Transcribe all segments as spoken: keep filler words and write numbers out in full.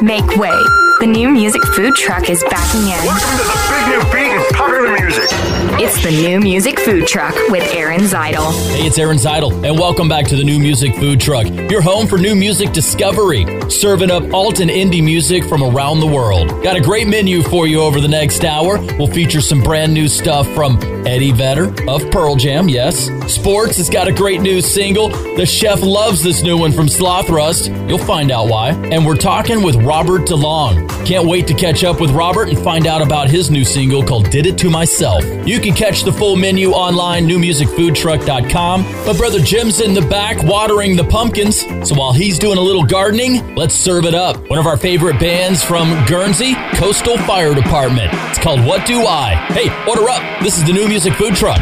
Make way. The new music food truck is backing in. Welcome to the big new beat in popular music. It's the new music food truck with Aaron Zytle. Hey, it's Aaron Zytle, and welcome back to the new music food truck. Your home for new music discovery. Serving up alt and indie music from around the world. Got a great menu for you over the next hour. We'll feature some brand new stuff from Eddie Vedder of Pearl Jam, yes. Sports has got a great new single. The chef loves this new one from Slothrust. You'll find out why. And we're talking with Robert DeLong. Can't wait to catch up with Robert and find out about his new single called Did It To Myself. You can catch the full menu online, new music food truck dot com. But Brother Jim's in the back watering the pumpkins. So while he's doing a little gardening, let's serve it up. One of our favorite bands from Guernsey, Coastal Fire Department. It's called What Do I? Hey, order up. This is the new music food truck.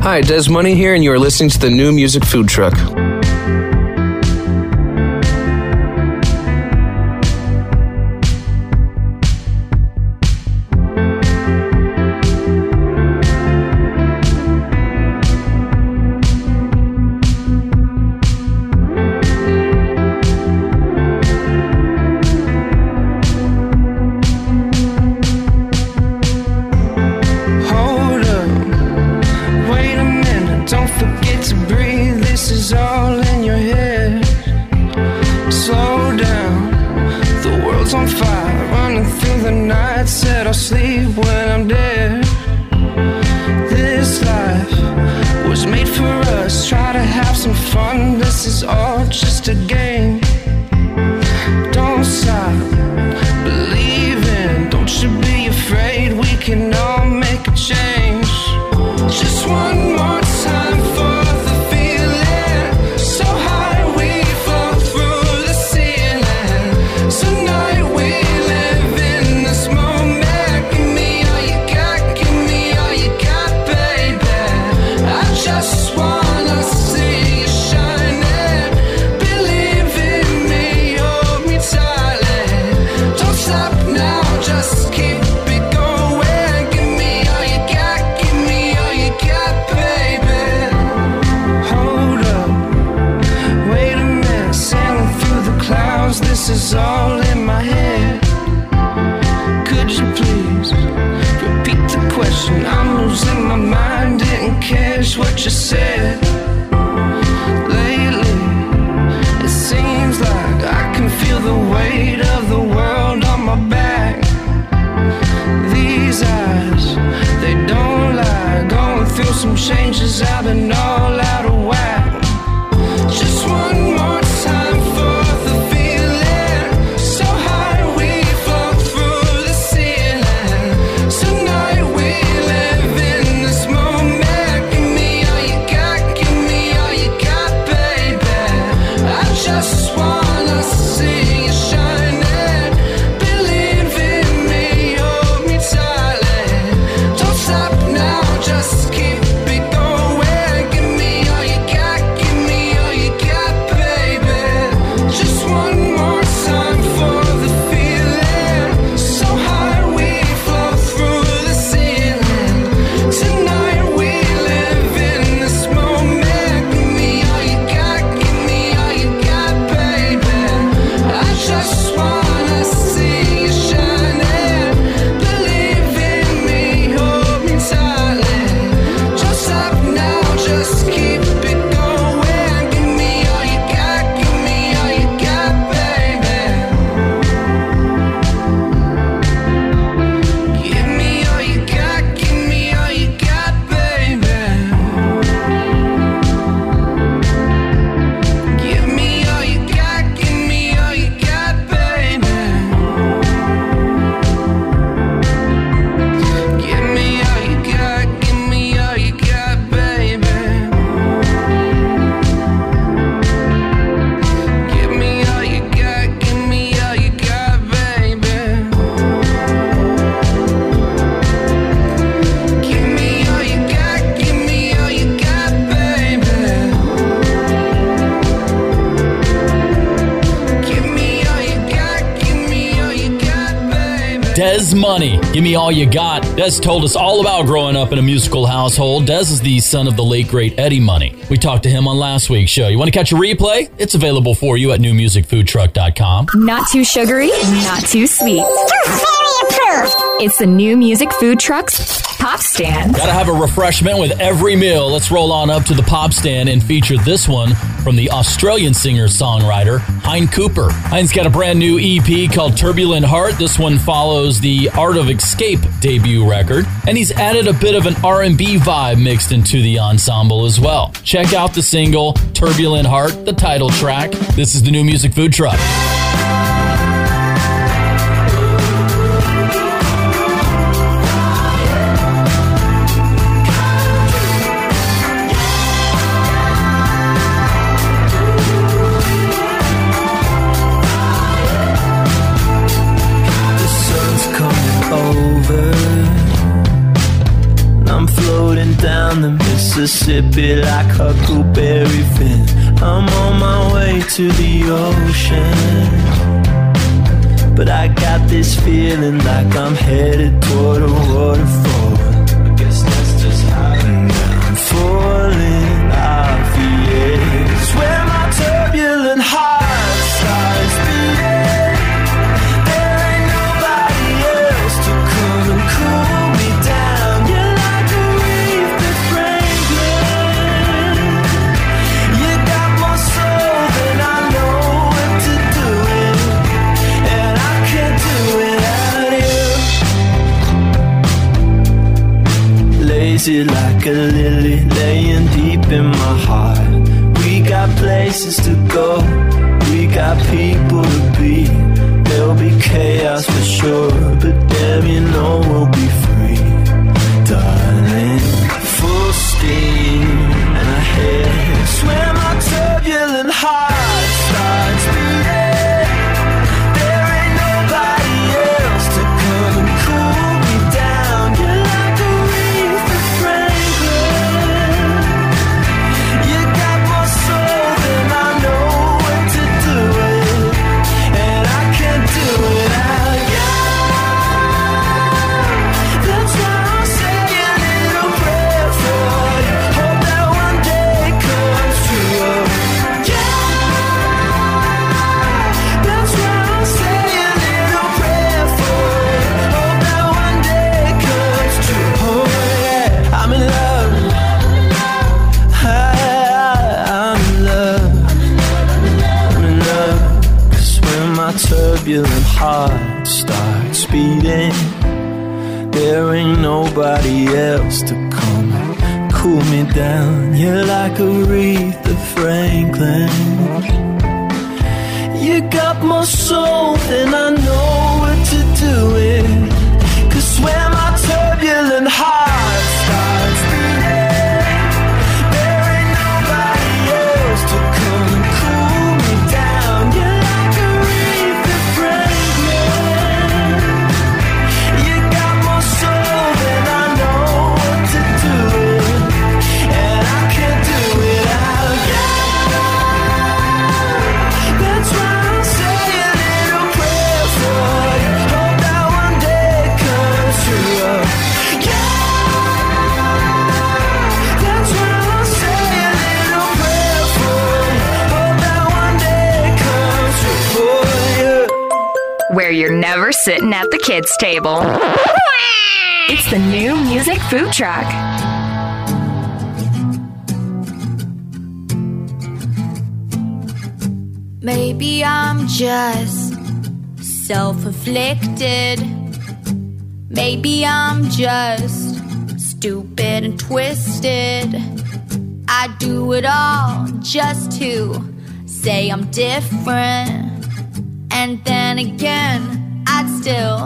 Hi, Dez Money here, and you are listening to the new music food truck. Hold up, wait a minute. Don't forget to breathe, this is all in your head. Slow down, the world's on fire. Running through the night, said I'll sleep when I'm dead. This life was made for us, try to have some fun. This is all just a game. Don't stop believing, don't you be afraid. We can all make a change. Just one more time for the feeling, so high we float through the ceiling. Tonight we live in this moment. Give me all you got, give me all you got, baby. I just wanna see you shining. Believe in me, hold me tightly. Don't stop now, just keep it going. This is all in my head. Could you please repeat the question? I'm losing my mind, didn't catch what you said. Lately, it seems like I can feel the weight of the world on my back. These eyes, they don't lie. Going through some changes, I've been all out of whack. Just one more time for the Dez Money, give me all you got. Dez told us all about growing up in a musical household. Dez is the son of the late, great Eddie Money. We talked to him on last week's show. You want to catch a replay? It's available for you at new music food truck dot com. Not too sugary, not too sweet. You're very approved. It's the New Music Food Truck's Pop Stand. Gotta have a refreshment with every meal. Let's roll on up to the Pop Stand and feature this one from the Australian singer-songwriter Hein Cooper. Hein's got a brand new E P called Turbulent Heart. This one follows the Art of Escape debut record, and he's added a bit of an R and B vibe mixed into the ensemble as well. Check out the single Turbulent Heart, the title track. This is the New Music Food Truck. Mississippi like huckleberry fin. I'm on my way to the ocean, but I got this feeling like I'm headed toward a waterfall. I guess that's just how it is. I'm falling off the edge where my turbulent heart starts beating. There ain't nobody else to come and cool me down. Yeah. Easy like a lily laying deep in my heart. We got places to go, we got people to be. There'll be chaos for sure, but damn, you know we'll be free. Darling, full steam and ahead. Swear my turbulent heart starts beating. There ain't nobody else to come and cool me down. You're like a wreath of fragrance. You got more soul than I know what to do with, and I can't do without you. That's why I'm saying it, a prayer for you. Hope that one day comes true. Yeah, that's why I'm saying it, a prayer for you. Hope that one day comes true. Oh yeah, I'm in love. I, I'm in love. I'm in love. 'Cause when my turbulent heart starts beating, there ain't nobody else to come and cool me down. You're like a wreath of Franklin. You got more soul than I know what to do with. 'Cause when my turbulent heart starts beating, there ain't nobody else to come and cool me down. You're like a wreath of Franklin. You got more soul than I know what to do with, and I can't do without you. That's why I'm saying it, a prayer for you. Hope that one day comes true. Yeah, that's why I'm saying it, a prayer for you. Hope that one day comes true for you. Where you're never sitting at the kids' table. It's the new music food truck. Maybe I'm just self-afflicted. Maybe I'm just stupid and twisted. I do it all just to say I'm different. And then again, I'd still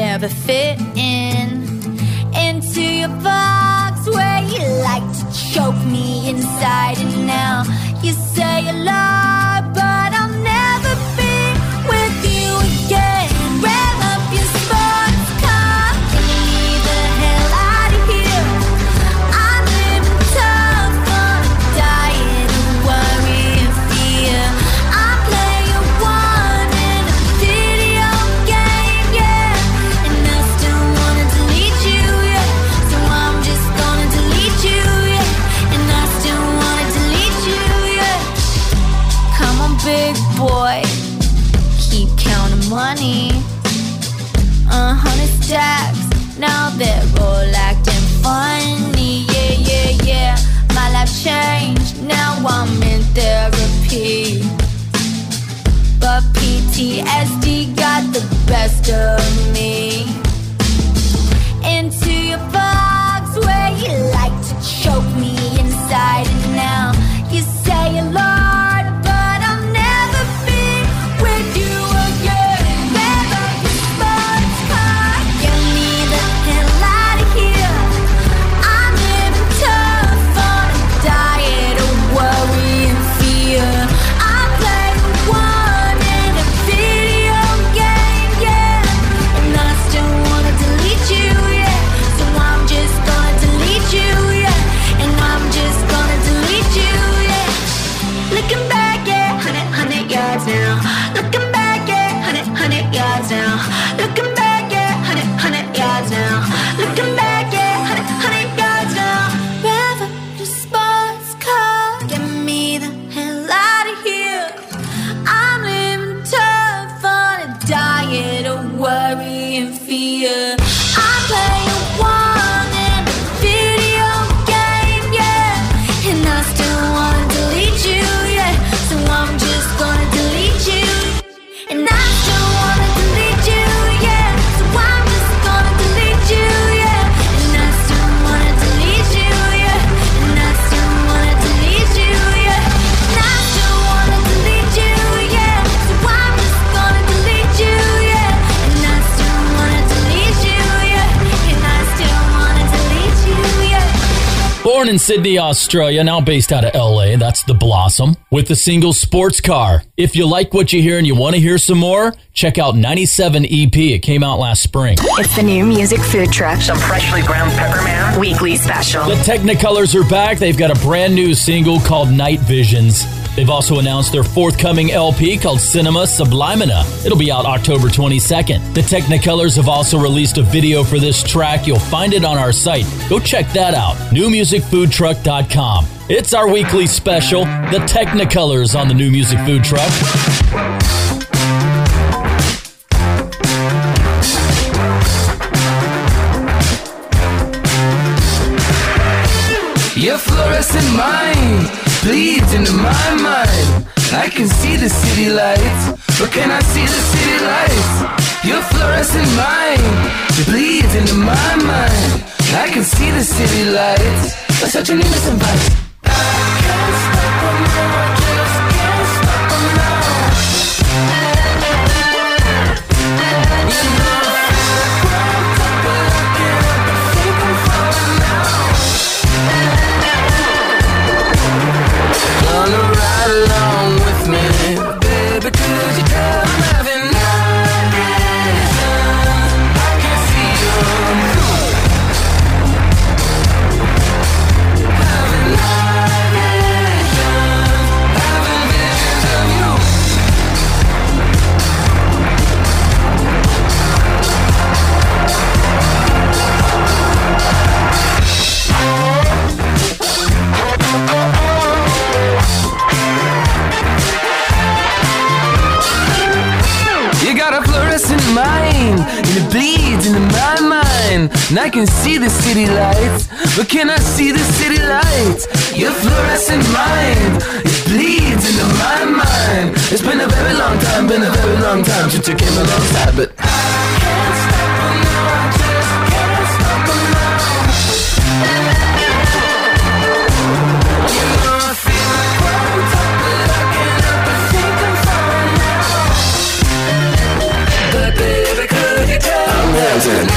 never fit in into your box where you like to choke me inside. And now you say you lie, but I'll never be with you again. Rev up your sports car, get me the hell out of here. I'm living tough on a diet of worry and fear. I play a one in a video game, yeah, and I still wanna delete you, yeah. So I'm just gonna delete you, yeah, and I still wanna delete you, yeah. Come on, big boy, keep counting money. A hundred stacks, now they're all acting funny. Yeah, yeah, yeah, my life changed, now I'm in therapy. But P T S D got the best of me. Into your box where you like to choke me inside, and now you say you Lord, but I'll never be with you again. Rev up your sports car, get me the hell out of here. I'm living tough on a diet of worry and fear. I play one in a video game, yeah, and Born in Sydney, Australia, now based out of L A, that's The Blossom, with the single Sports Car. If you like what you hear and you want to hear some more, check out ninety-seven E P. It came out last spring. It's the new music food truck. Some freshly ground peppermint. Weekly special. The Technicolors are back. They've got a brand new single called Night Visions. They've also announced their forthcoming L P called Cinema Sublimina. It'll be out October twenty-second. The Technicolors have also released a video for this track. You'll find it on our site. Go check that out. new music food truck dot com. It's our weekly special, The Technicolors on the New Music Food Truck. Your fluorescent mind bleeds into my mind. I can see the city lights, but can I see the city lights? Your fluorescent mind bleeds into my mind. I can see the city lights, but such an innocent vice. I can't stop them now, I just can't stop them now. You know I feel like I'm couple looking up and think I'm falling now. Wanna ride along with me, baby, could you tell I'm having night visions? I can see you're cool. Having night visions, having visions of you. Mind, and it bleeds into my mind. And I can see the city lights, but can I see the city lights? Your fluorescent mind, it bleeds into my mind. It's been a very long time, been a very long time since you came alongside, but I can't stop them now, I just can't stop them now. You know I feel like I'm talking, looking up and think I'm falling now. But baby, could you tell I'm dancing? I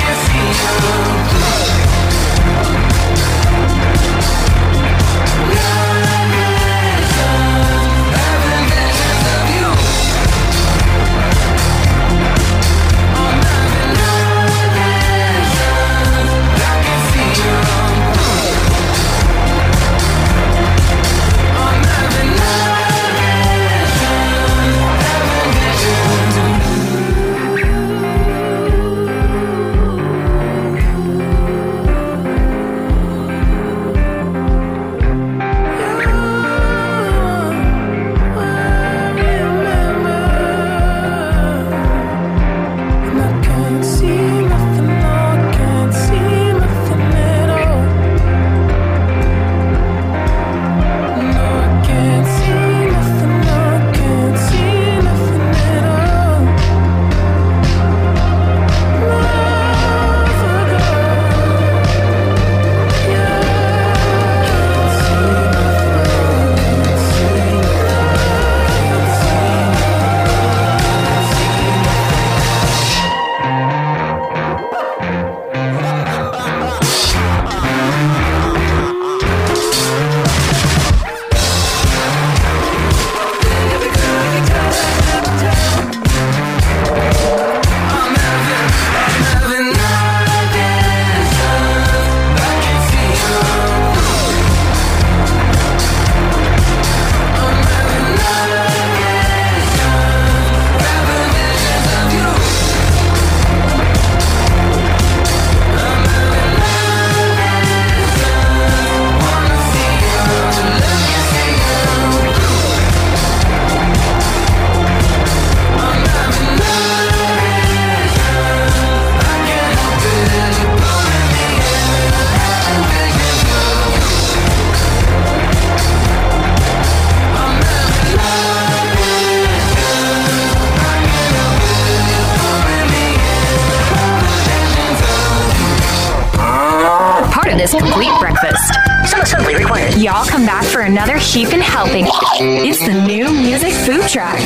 can see you. Night visions, having visions of you. I'm having night visions, I can see you. I'm having night visions, having visions of you. Y'all come back for another heap and helping. It's the new music food truck.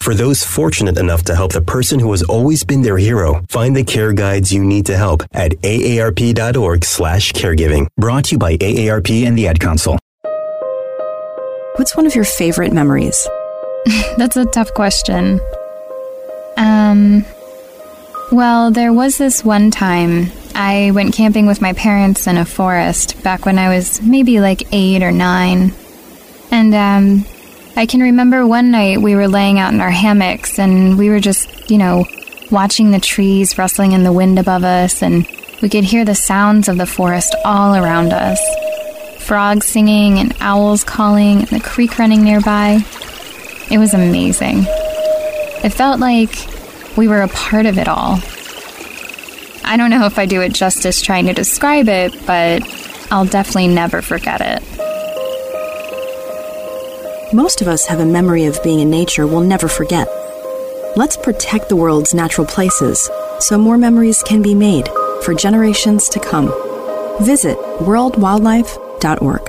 for those fortunate enough to help the person who has always been their hero. Find the care guides you need to help at A A R P dot org slash caregiving. Brought to you by A A R P and the Ad Council. What's one of your favorite memories? That's a tough question. Um, well, there was this one time I went camping with my parents in a forest back when I was maybe like eight or nine. And um, I can remember one night we were laying out in our hammocks and we were just, you know, watching the trees rustling in the wind above us, and we could hear the sounds of the forest all around us. Frogs singing and owls calling and the creek running nearby. It was amazing. It felt like we were a part of it all. I don't know if I do it justice trying to describe it, but I'll definitely never forget it. Most of us have a memory of being in nature we'll never forget. Let's protect the world's natural places so more memories can be made for generations to come. Visit world wildlife dot org.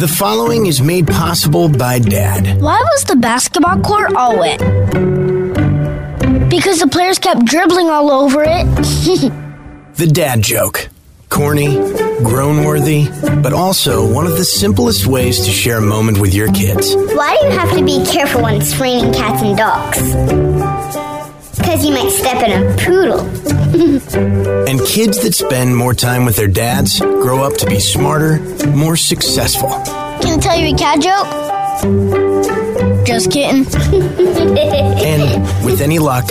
The following is made possible by Dad. Why was the basketball court all wet? Because the players kept dribbling all over it. The Dad Joke. Corny, grown-worthy, but also one of the simplest ways to share a moment with your kids. Why do you have to be careful when it's raining cats and dogs? Because you might step in a poodle. And kids that spend more time with their dads grow up to be smarter, more successful. Can I tell you a cat joke? Just kidding. And with any luck,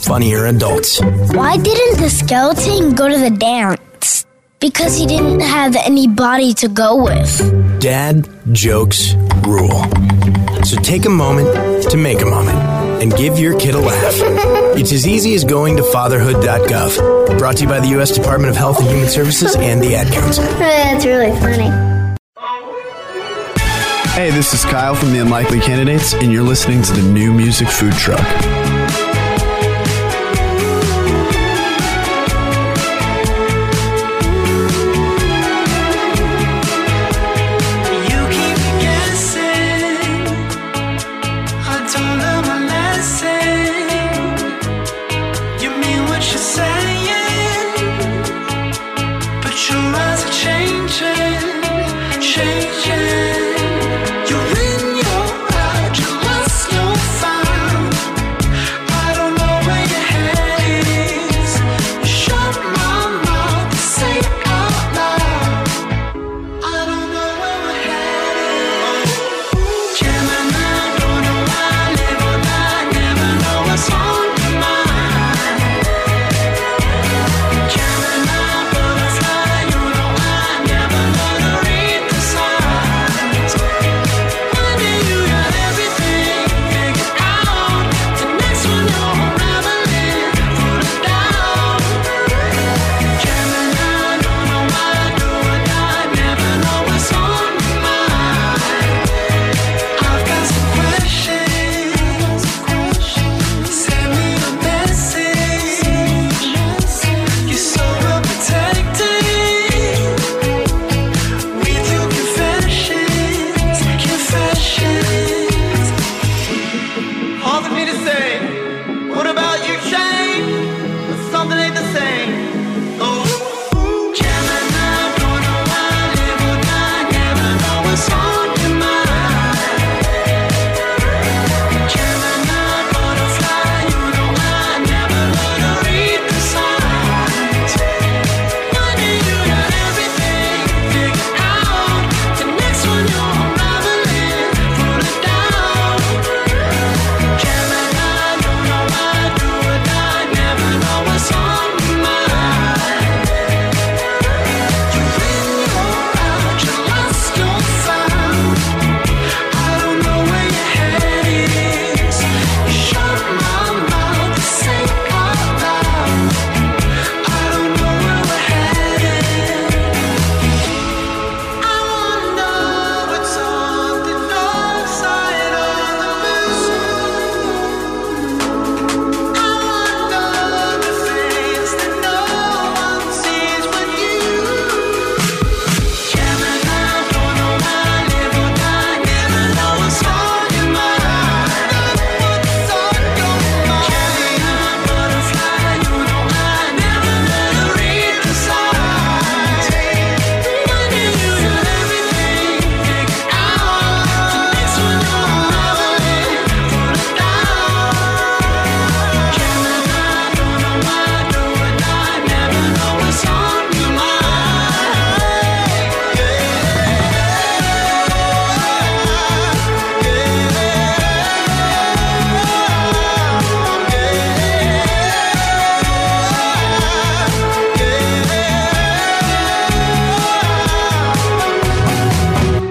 funnier adults. Why didn't the skeleton go to the dance? Because he didn't have any body to go with. Dad jokes rule. So take a moment to make a moment. And give your kid a laugh. It's as easy as going to fatherhood dot gov. Brought to you by the U S Department of Health and Human Services and the Ad Council. That's really funny. Hey, this is Kyle from The Unlikely Candidates, and you're listening to the New Music Food Truck.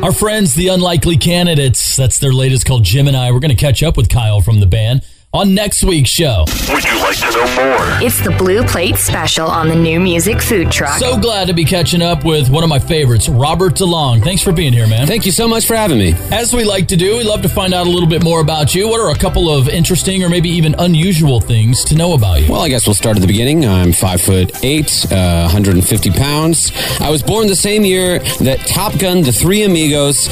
Our friends, The Unlikely Candidates, that's their latest called Gemini. We're going to catch up with Kyle from the band on next week's show. Would you like to know more? It's the Blue Plate Special on the New Music Food Truck. So glad to be catching up with one of my favorites, Robert DeLong. Thanks for being here, man. Thank you so much for having me. As we like to do, we love to find out a little bit more about you. What are a couple of interesting or maybe even unusual things to know about you? Well, I guess we'll start at the beginning. I'm five foot eight, uh, one hundred fifty pounds. I was born the same year that Top Gun, The Three Amigos,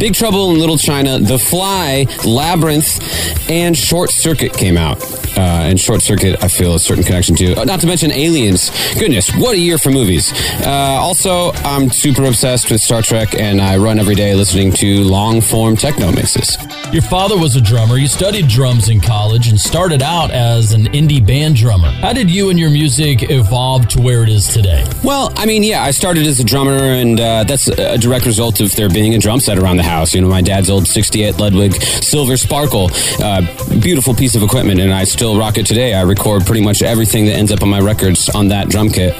Big Trouble in Little China, The Fly, Labyrinth, and Short Circuit came out. Uh, and Short Circuit, I feel a certain connection to. Not to mention Aliens. Goodness, what a year for movies. Uh, also, I'm super obsessed with Star Trek, and I run every day listening to long-form techno mixes. Your father was a drummer. You studied drums in college and started out as an indie band drummer. How did you and your music evolve to where it is today? Well, I mean, yeah, I started as a drummer, and uh, that's a direct result of there being a drum set around the house. You know, my dad's old sixty-eight Ludwig Silver Sparkle. Uh, beautiful piece of equipment, and I still rock it today. I record pretty much everything that ends up on my records on that drum kit.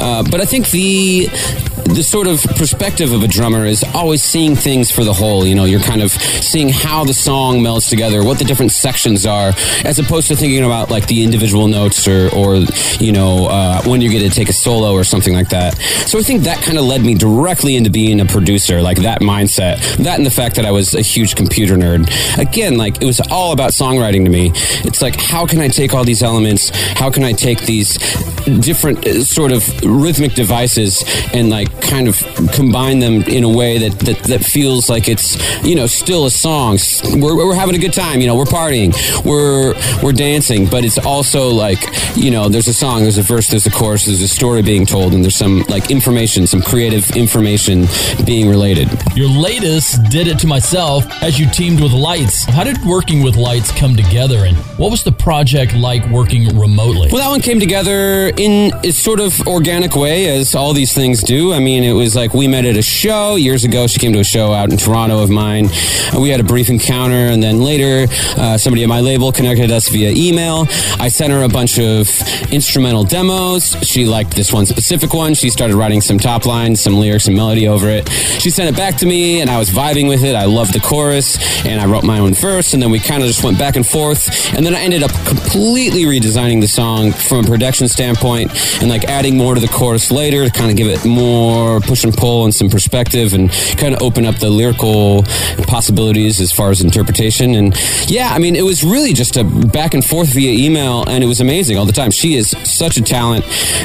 Uh, but I think the the sort of perspective of a drummer is always seeing things for the whole. You know, you're kind of seeing how the song melds together, what the different sections are, as opposed to thinking about like the individual notes or, or you know, uh, when you're going to take a solo or something like that. So I think that kind of led me directly into being a producer, like that mindset. That and the fact that I was a huge computer nerd. Again, like it was all about songwriting to me. It's like, how can I take all these elements? How can I take these different sort of rhythmic devices and like kind of combine them in a way that, that, that feels like it's, you know, still a song. We're, we're having a good time, you know, we're partying, we're we're dancing, but it's also like, you know, there's a song, there's a verse, there's a chorus, there's a story being told, and there's some like information, some creative information being related. Your latest, Did It to Myself, as you teamed with Lights. How did working with Lights come together, and what was the project like working remotely? Well, that one came together in a sort of organic way, as all these things do. I mean, it was like we met at a show years ago. She came to a show out in Toronto of mine. We had a brief encounter, and then later uh, somebody at my label connected us via email. I sent her a bunch of instrumental demos. She liked this one specific one. She started writing some top lines, some lyrics, some melody over it. She sent it back to me, and I was vibing with it. I loved the chorus, and I wrote my own verse, and then we kind of just went back and forth, and then I ended up completely redesigning the song from a production standpoint and like adding more to the chorus later to kind of give it more push and pull and some perspective and kind of open up the lyrical possibilities as far as interpretation. And yeah, I mean, it was really just a back and forth via email, and it was amazing all the time. She is such a talent.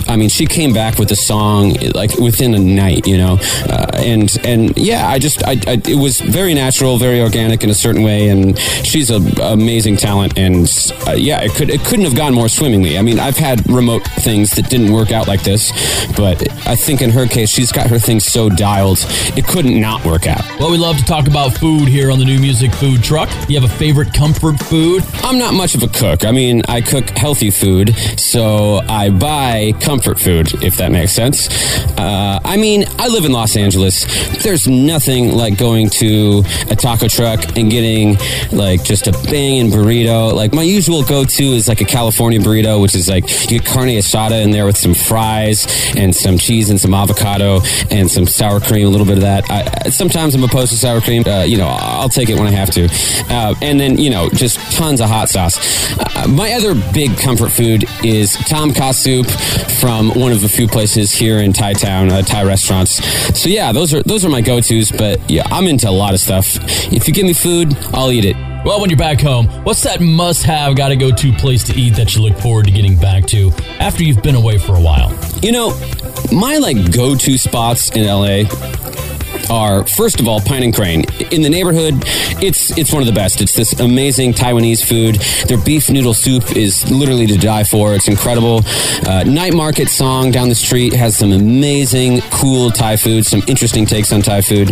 I mean, she came back with a song like within a night, you know, uh, and and yeah, I just I, I it was very natural, very organic in a certain way, and she's an amazing talent. And Uh, yeah, it could it couldn't have gone more swimmingly. I mean, I've had remote things that didn't work out like this, but I think in her case, she's got her things so dialed, it couldn't not work out. Well, we love to talk about food here on the New Music Food Truck. You have a favorite comfort food? I'm not much of a cook. I mean, I cook healthy food, so I buy comfort food, if that makes sense. Uh, I mean, I live in Los Angeles. There's nothing like going to a taco truck and getting like just a banging burrito. Like my usual go-to is like a California burrito, which is like you get carne asada in there with some fries and some cheese and some avocado and some sour cream, a little bit of that. I, sometimes I'm opposed to sour cream. Uh, you know, I'll take it when I have to. Uh, and then, you know, just tons of hot sauce. Uh, my other big comfort food is Tom Kha soup from one of the few places here in Thai Town, uh, Thai restaurants. So yeah, those are those are my go-tos, but yeah, I'm into a lot of stuff. If you give me food, I'll eat it. Well, when you're back home, what's that must-have, gotta-go-to place to eat that you look forward to getting back to after you've been away for a while? You know, my, like, go-to spots in L A are, first of all, Pine and Crane. In the neighborhood, it's it's one of the best. It's this amazing Taiwanese food. Their beef noodle soup is literally to die for. It's incredible. Uh, Night Market Song down the street has some amazing, cool Thai food, some interesting takes on Thai food.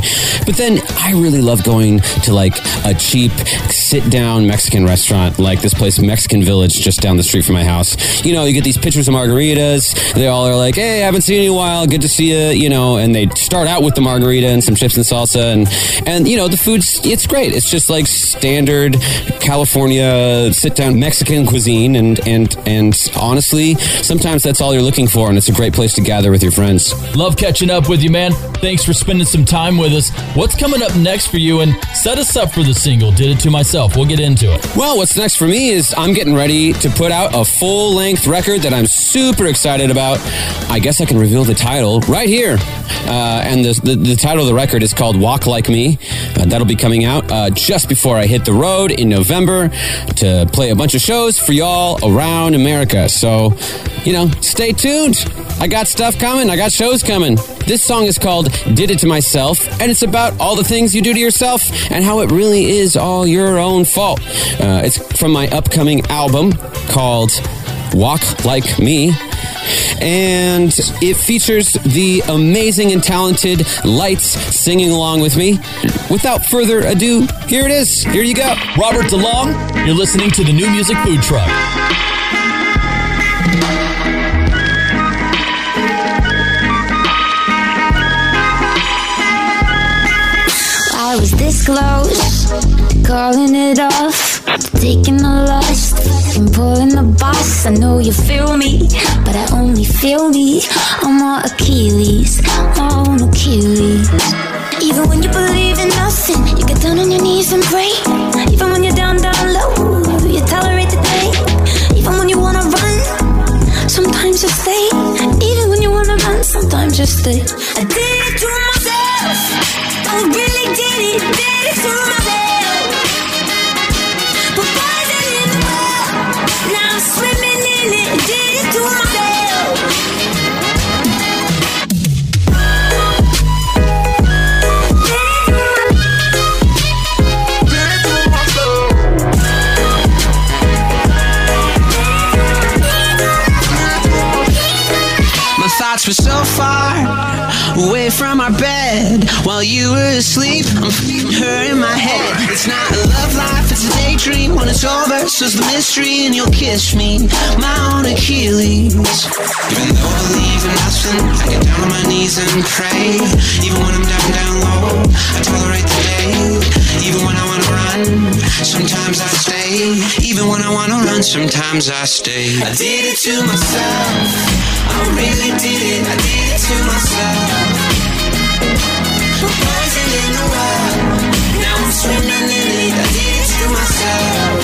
But then I really love going to like a cheap sit-down Mexican restaurant, like this place, Mexican Village, just down the street from my house. You know, you get these pitchers of margaritas. They all are like, hey, I haven't seen you in a while. Good to see you. You know, and they start out with the margarita and some chips and salsa, and and you know, the food's, it's great. It's just like standard California sit down Mexican cuisine, and and and honestly, sometimes that's all you're looking for, and it's a great place to gather with your friends. Love catching up with you, man. Thanks for spending some time with us. What's coming up next for you? And set us up for the single "Did It to Myself." We'll get into it. Well, what's next for me is I'm getting ready to put out a full-length record that I'm super excited about. I guess I can reveal the title right here. Uh, and the, the, the title of the record is called Walk Like Me. Uh, that'll be coming out uh, just before I hit the road in November to play a bunch of shows for y'all around America. So, you know, stay tuned. I got stuff coming. I got shows coming. This song is called Did It to Myself, and it's about all the things you do to yourself and how it really is all your own fault. Uh, it's from my upcoming album called Walk Like Me. And it features the amazing and talented Lights singing along with me. Without further ado, here it is. Here you go. Robert DeLong, you're listening to the New Music Food Truck. I was this close, calling it off, taking the lust and pulling the boss. I know you feel me, but I only feel me. I'm all Achilles, my own Achilles. Even when you believe in nothing, you get down on your knees and pray. Even when you're down, down low, you tolerate the day. Even when you wanna run, sometimes you stay. Even when you wanna run, sometimes you stay. I did it to myself, I really did it, did it to myself. Now I'm swimming in it, did it to myself. Did it to myself. My thoughts were so far away from our bed. While you were asleep, I'm feeding her in my head. It's not a love life, it's a daydream. When it's over, so's the mystery. And you'll kiss me, my own Achilles. Even though I believe in nothing, I get down on my knees and pray. Even when I'm down, down low, I tolerate the day. Even when I wanna run, sometimes I stay. Even when I wanna run, sometimes I stay. I did it to myself, I really did it. I did it to myself. Poison in the world, now I'm swimming in it. I did it to myself.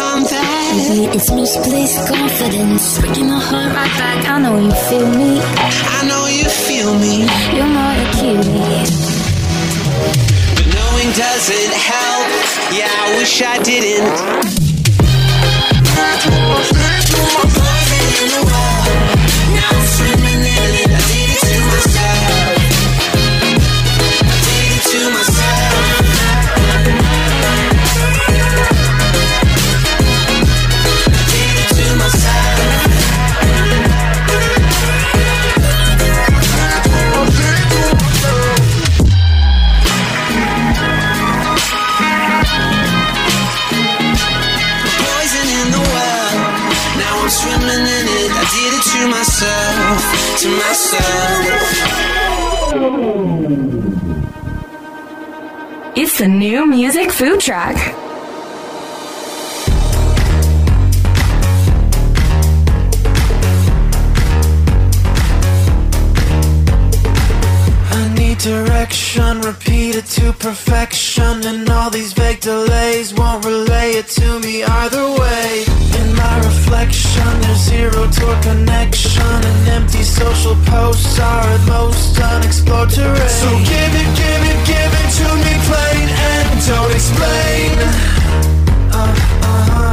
On that. Maybe it's misplaced confidence, breaking my heart right back. I know you feel me, I know you feel me. You're more Achilles, but knowing doesn't help. Yeah, I wish I didn't. Poison in the world, now I'm swimming in it. I did it to myself, I did it to myself. To myself, to myself. It's the New Music Food Truck. I need direction, repeat it to perfection. And all these vague delays won't relay it to me either way. In my reflection, there's zero to a connection, and empty social posts are at most unexplored terrain. So give it, give it, give it to me plain and don't explain. Uh, uh-huh.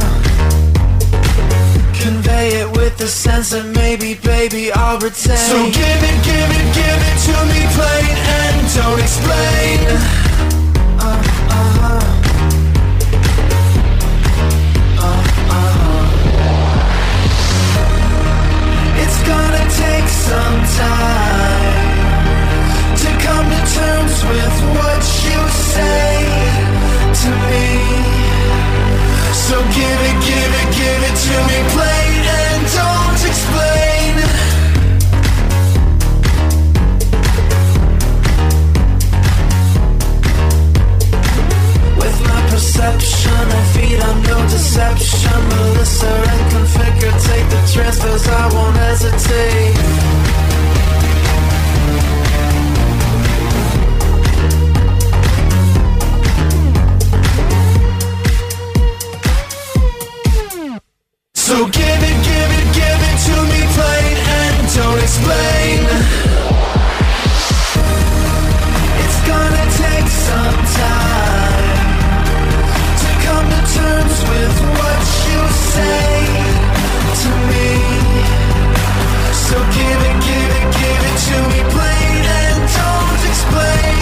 Convey it with the sense that maybe, baby, I'll retain. So give it, give it, give it to me plain and don't explain. Uh, uh-huh. deception. Melissa and configure, take the transfers, I won't hesitate. So give it, give it, give it to me plain and don't explain. It's gonna take some time to come to terms with what you say to me. So give it, give it, give it to me plain and don't explain.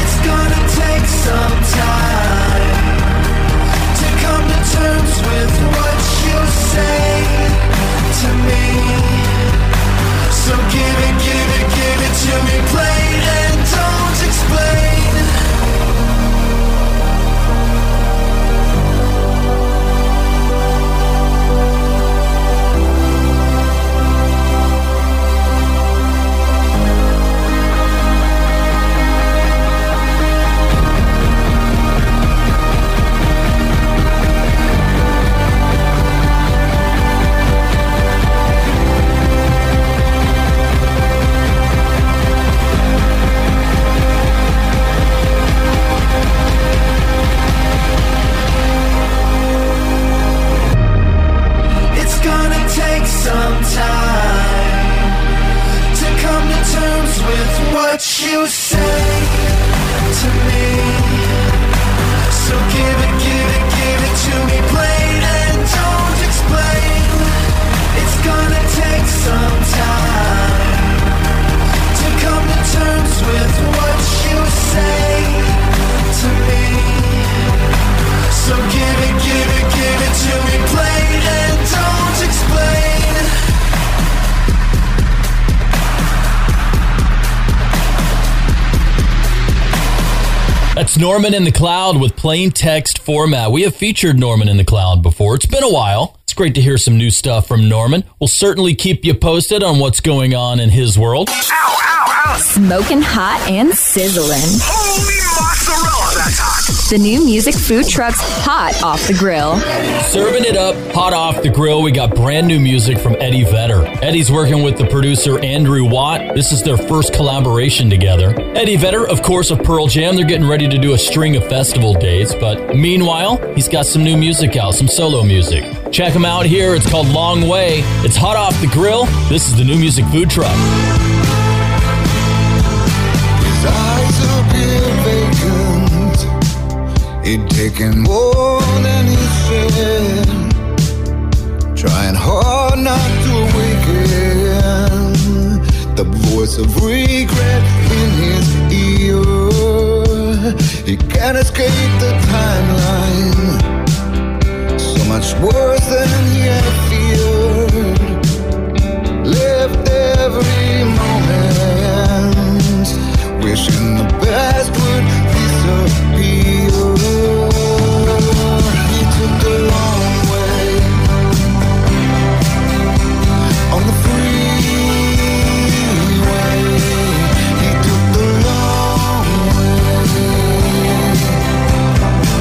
It's gonna take some time to come to terms with what you say to me. So give it, give it, give it to me plain and don't explain. You say to me, so give it, give it, give it to me plain and don't explain. It's gonna take some time to come to terms with what you say to me. So give it, give it, give it to me plain and don't explain. That's Norman and the Cloud with plain text format. We have featured Norman and the Cloud before. It's been a while. It's great to hear some new stuff from Norman. We'll certainly keep you posted on what's going on in his world. Ow, ow, ow. Smoking hot and sizzling. Holy mozzarella, that's hot. The new music food truck's hot off the grill. Serving it up, hot off the grill. We got brand new music from Eddie Vedder. Eddie's working with the producer Andrew Watt. This is their first collaboration together. Eddie Vedder, of course, of Pearl Jam. They're getting ready to do a string of festival dates, but meanwhile, he's got some new music out, some solo music. Check him out here. It's called Long Way. It's hot off the grill. This is the new music food truck. His eyes appear vacant. He'd taken more than he said, trying hard not to awaken the voice of regret in his ear. He can't escape the timeline, so much worse than he had feared. Left every moment wishing the past would disappear. He took the long way on the freeway. He took the long way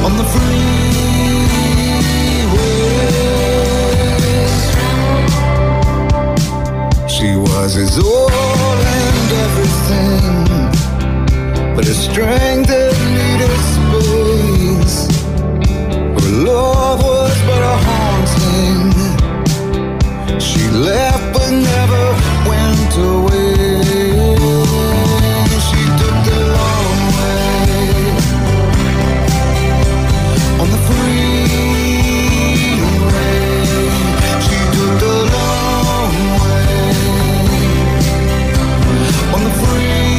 on the freeway. She was his all and everything, but her strength had needed space. Her love was but a haunting. She left but never went away. She took the long way on the free. On the freeway.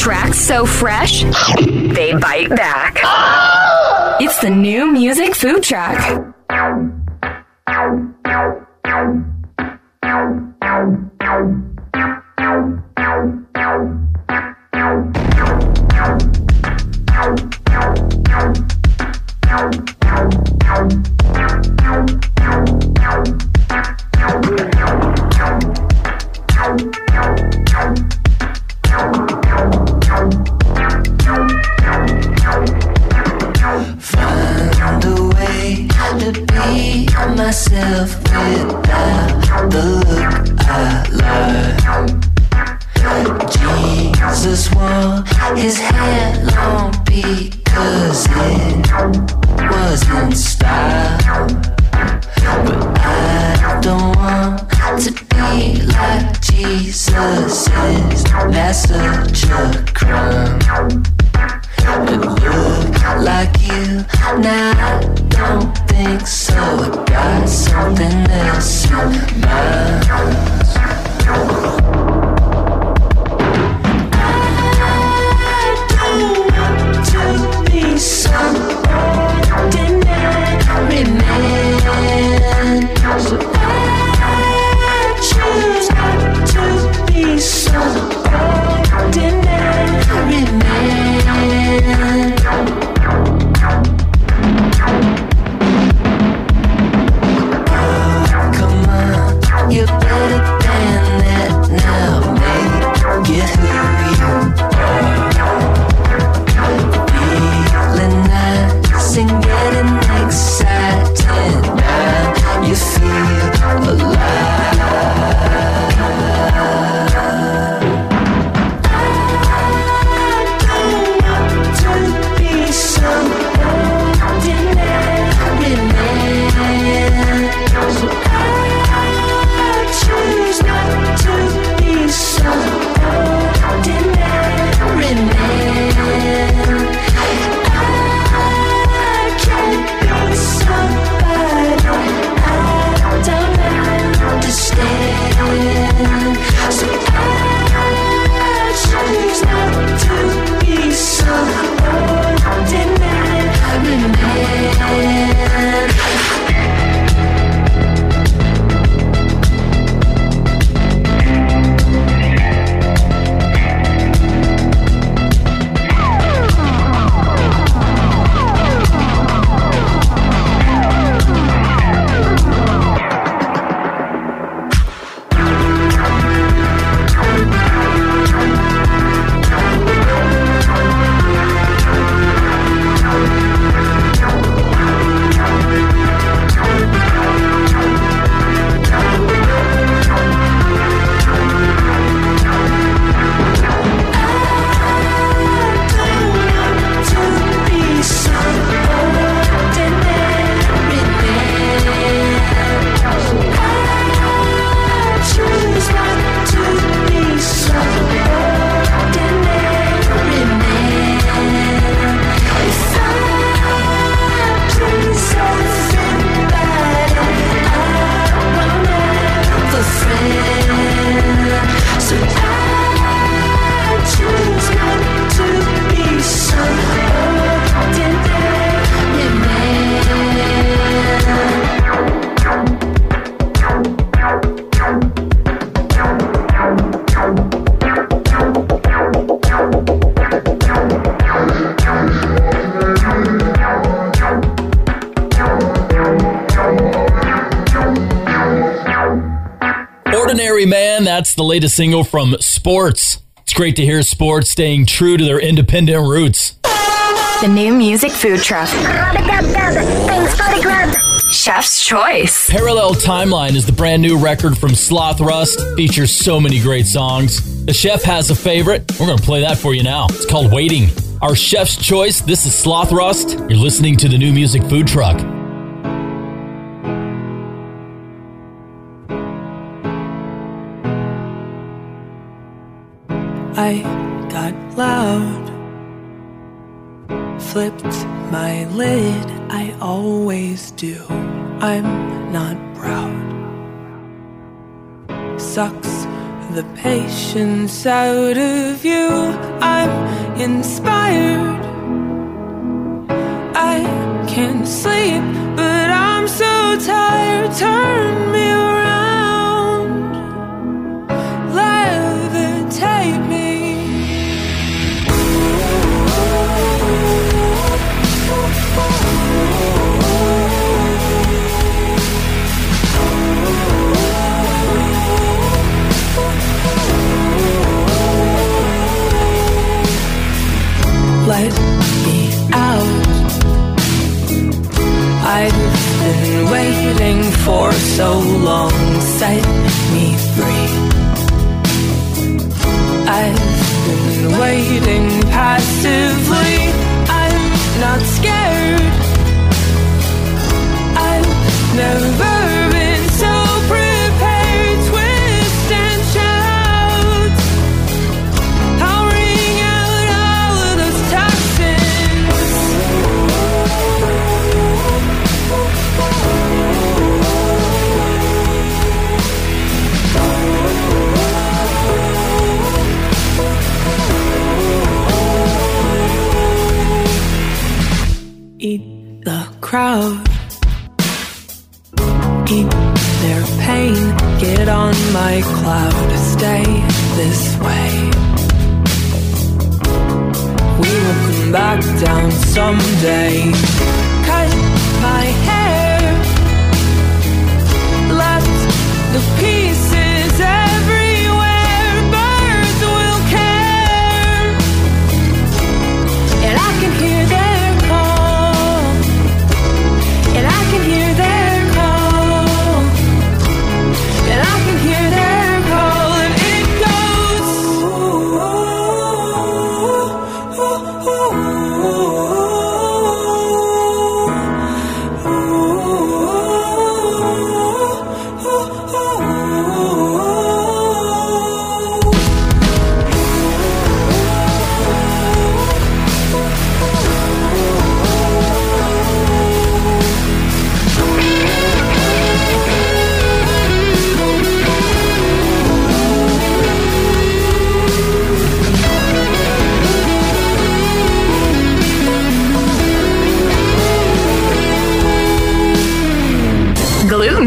Tracks so fresh, they bite back. It's the new music food track. Myself without the look I learned. Jesus wore his hair long because it was in style. But I don't want to be like Jesus. That's such a crime. But look like you now, I don't think so. I got something else in mind. The latest single from Sports. It's great to hear Sports staying true to their independent roots. The new music food truck. Chef's Choice. Parallel Timeline is the brand new record from Slothrust. Features so many great songs. The chef has a favorite. We're going to play that for you now. It's called Waiting. Our Chef's Choice. This is Slothrust. You're listening to the new music food truck. I got loud, flipped my lid, I always do, I'm not proud. Sucks the patience out of you. I'm inspired. I can't sleep, but I'm so tired. Turn me around, levitate me. Let me out. I've been waiting for so long. Set me free. I've been waiting passively. I'm not scared. I've never been so prepared. Twist and shout. I'll wring out all of those toxins. Eat the crowd. Eat their pain, get on my cloud, stay this way. We will come back down someday. Cut my hair, left the pieces everywhere. Birds will care, and I can hear their call, and I can hear their.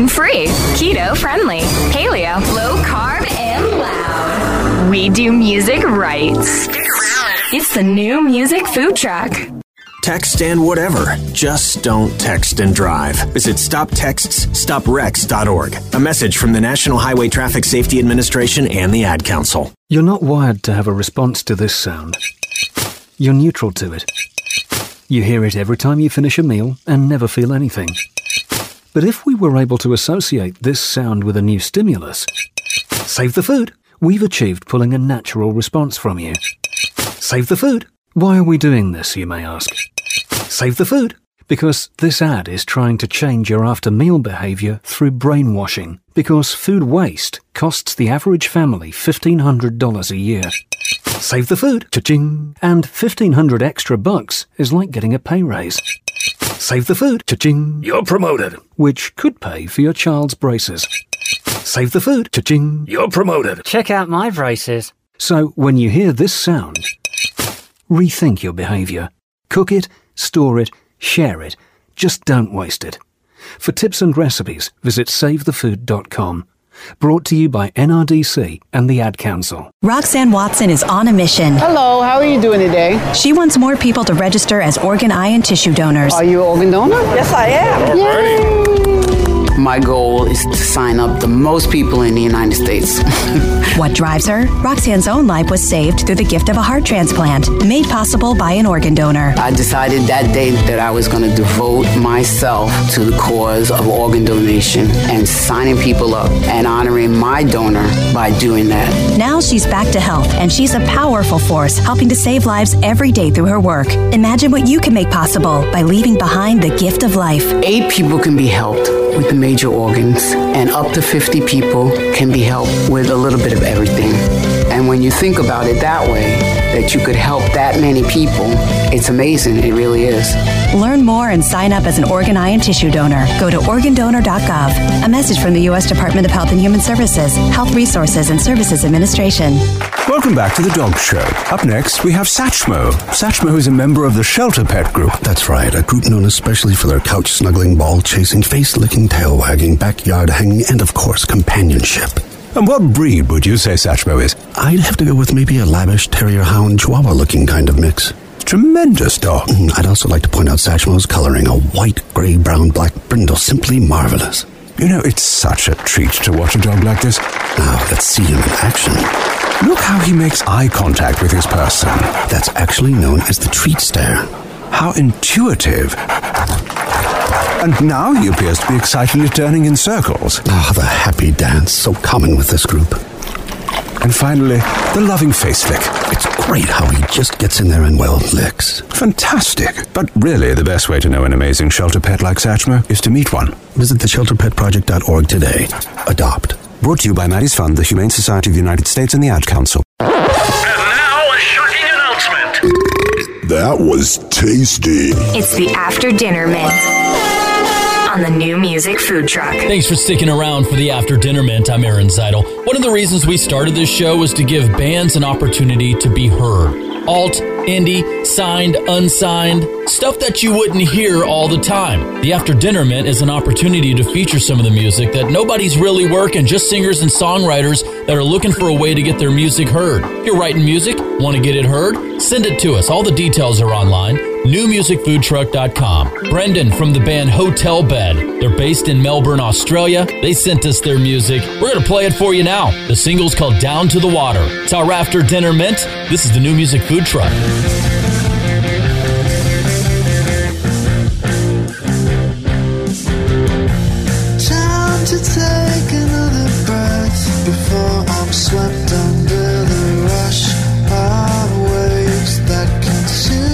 Free, keto friendly, paleo, low carb, and loud. We do music right. It's the new music food truck. Text and whatever. Just don't text and drive. Visit stop texts stop wrecks dot org. A message from the National Highway Traffic Safety Administration and the Ad Council. You're not wired to have a response to this sound. You're neutral to it. You hear it every time you finish a meal and never feel anything. But if we were able to associate this sound with a new stimulus, save the food, we've achieved pulling a natural response from you. Save the food. Why are we doing this, you may ask? Save the food. Because this ad is trying to change your after-meal behavior through brainwashing. Because food waste costs the average family fifteen hundred dollars a year. Save the food. Cha-ching. And fifteen hundred extra bucks is like getting a pay raise. Save the food. Cha-ching. You're promoted. Which could pay for your child's braces. Save the food. Cha-ching. You're promoted. Check out my braces. So when you hear this sound, rethink your behavior. Cook it, store it, share it. Just don't waste it. For tips and recipes, visit save the food dot com. Brought to you by N R D C and the Ad Council. Roxanne Watson is on a mission. Hello, how are you doing today? She wants more people to register as organ, eye, and tissue donors. Are you an organ donor? Yes, I am. Yay. My goal is to sign up the most people in the United States. What drives her? Roxanne's own life was saved through the gift of a heart transplant, made possible by an organ donor. I decided that day that I was going to devote myself to the cause of organ donation and signing people up and honoring my donor by doing that. Now she's back to health, and she's a powerful force, helping to save lives every day through her work. Imagine what you can make possible by leaving behind the gift of life. Eight people can be helped with the major organs, and up to fifty people can be helped with a little bit of everything. And when you think about it that way, that you could help that many people, it's amazing. It really is. Learn more and sign up as an organ, eye, and tissue donor. Go to organ donor dot gov. A message from the U S Department of Health and Human Services, Health Resources and Services Administration. Welcome back to The Dog Show. Up next, we have Satchmo. Satchmo is a member of the Shelter Pet Group. That's right, a group known especially for their couch-snuggling, ball-chasing, face-licking, tail-wagging, backyard-hanging, and, of course, companionship. And what breed would you say Satchmo is? I'd have to go with maybe a lavish terrier hound chihuahua-looking kind of mix. Tremendous dog. Mm, I'd also like to point out Satchmo's coloring, a white, grey, brown, black brindle. Simply marvelous. You know, it's such a treat to watch a dog like this. Now, let's see him in action. Look how he makes eye contact with his person. That's actually known as the treat stare. How intuitive. And now he appears to be excitedly turning in circles. Ah, oh, the happy dance, so common with this group. And finally, the loving face lick. It's great how he just gets in there and, well, licks. Fantastic. But really, the best way to know an amazing shelter pet like Satchmo is to meet one. Visit the shelter pet project dot org today. Adopt. Brought to you by Maddie's Fund, the Humane Society of the United States, and the Ad Council. And now, a shocking announcement. That was tasty. It's the After Dinner Mint. On the New Music Food Truck. Thanks for sticking around for the After Dinner Mint. I'm Aaron Zytle. One of the reasons we started this show was to give bands an opportunity to be heard. Alt, indie, signed, unsigned, stuff that you wouldn't hear all the time. The After Dinner Mint is an opportunity to feature some of the music that nobody's really working, just singers and songwriters that are looking for a way to get their music heard. If you're writing music, want to get it heard? Send it to us. All the details are online. new music food truck dot com. Brendan from the band Hotel Bed. They're based in Melbourne, Australia. They sent us their music. We're going to play it for you now. The single's called Down to the Water. It's our After Dinner Mint. This is the New Music Food Truck. Time to take another breath before I'm swept under the rush of waves that consume.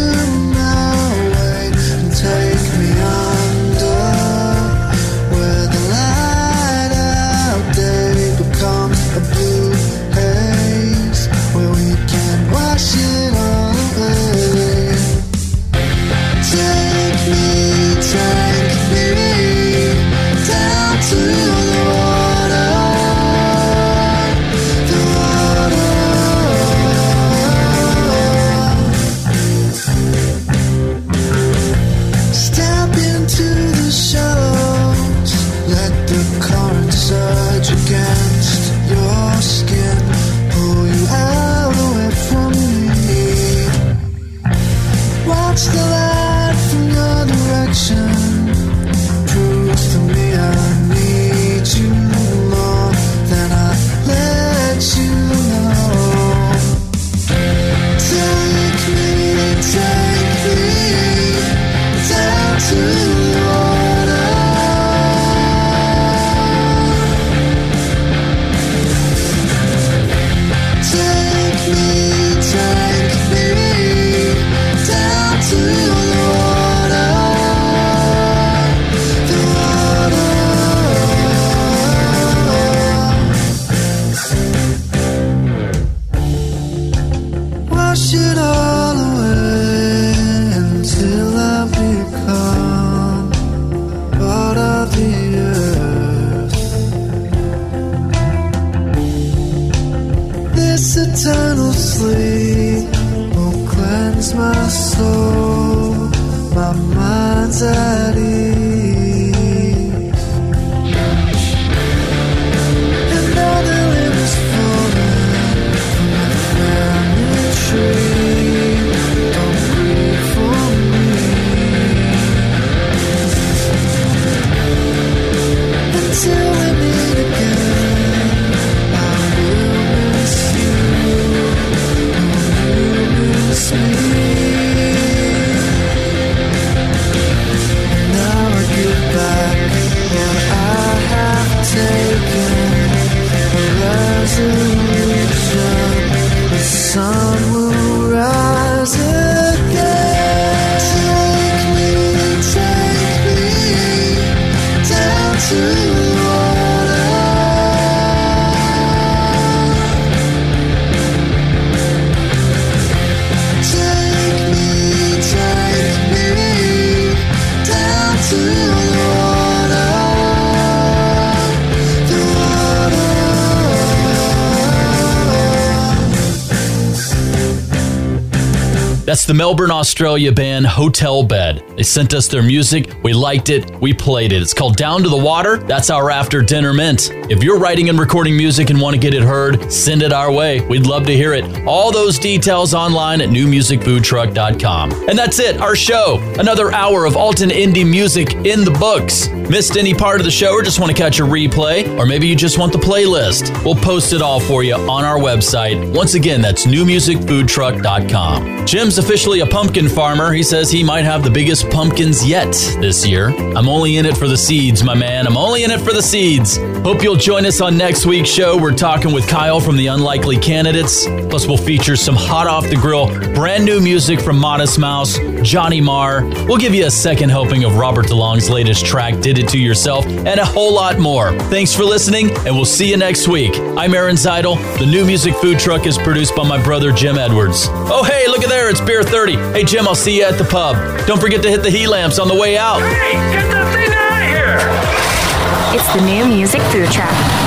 That's the Melbourne, Australia band Hotel Bed. They sent us their music. We liked it. We played it. It's called Down to the Water. That's our After Dinner Mint. If you're writing and recording music and want to get it heard, send it our way. We'd love to hear it. All those details online at new music food truck dot com. And that's it, our show. Another hour of Alton indie music in the books. Missed any part of the show or just want to catch a replay? Or maybe you just want the playlist? We'll post it all for you on our website. Once again, that's new music food truck dot com. Jim's officially a pumpkin farmer. He says he might have the biggest pumpkins yet this year. I'm only in it for the seeds, my man. I'm only in it for the seeds. Hope you'll join us on next week's show. We're talking with Kyle from The Unlikely Candidates. Plus, we'll feature some hot off the grill, brand new music from Modest Mouse, Johnny Marr. We'll give you a second helping of Robert DeLong's latest track, Did It To Yourself, and a whole lot more. Thanks for listening, and we'll see you next week. I'm Aaron Zytle. The New Music Food Truck is produced by my brother, Jim Edwards. Oh, hey, look at there. It's Beer thirty. Hey, Jim, I'll see you at the pub. Don't forget to hit the heat lamps on the way out. Hey, get the thing out of here. It's the New Music Food Truck.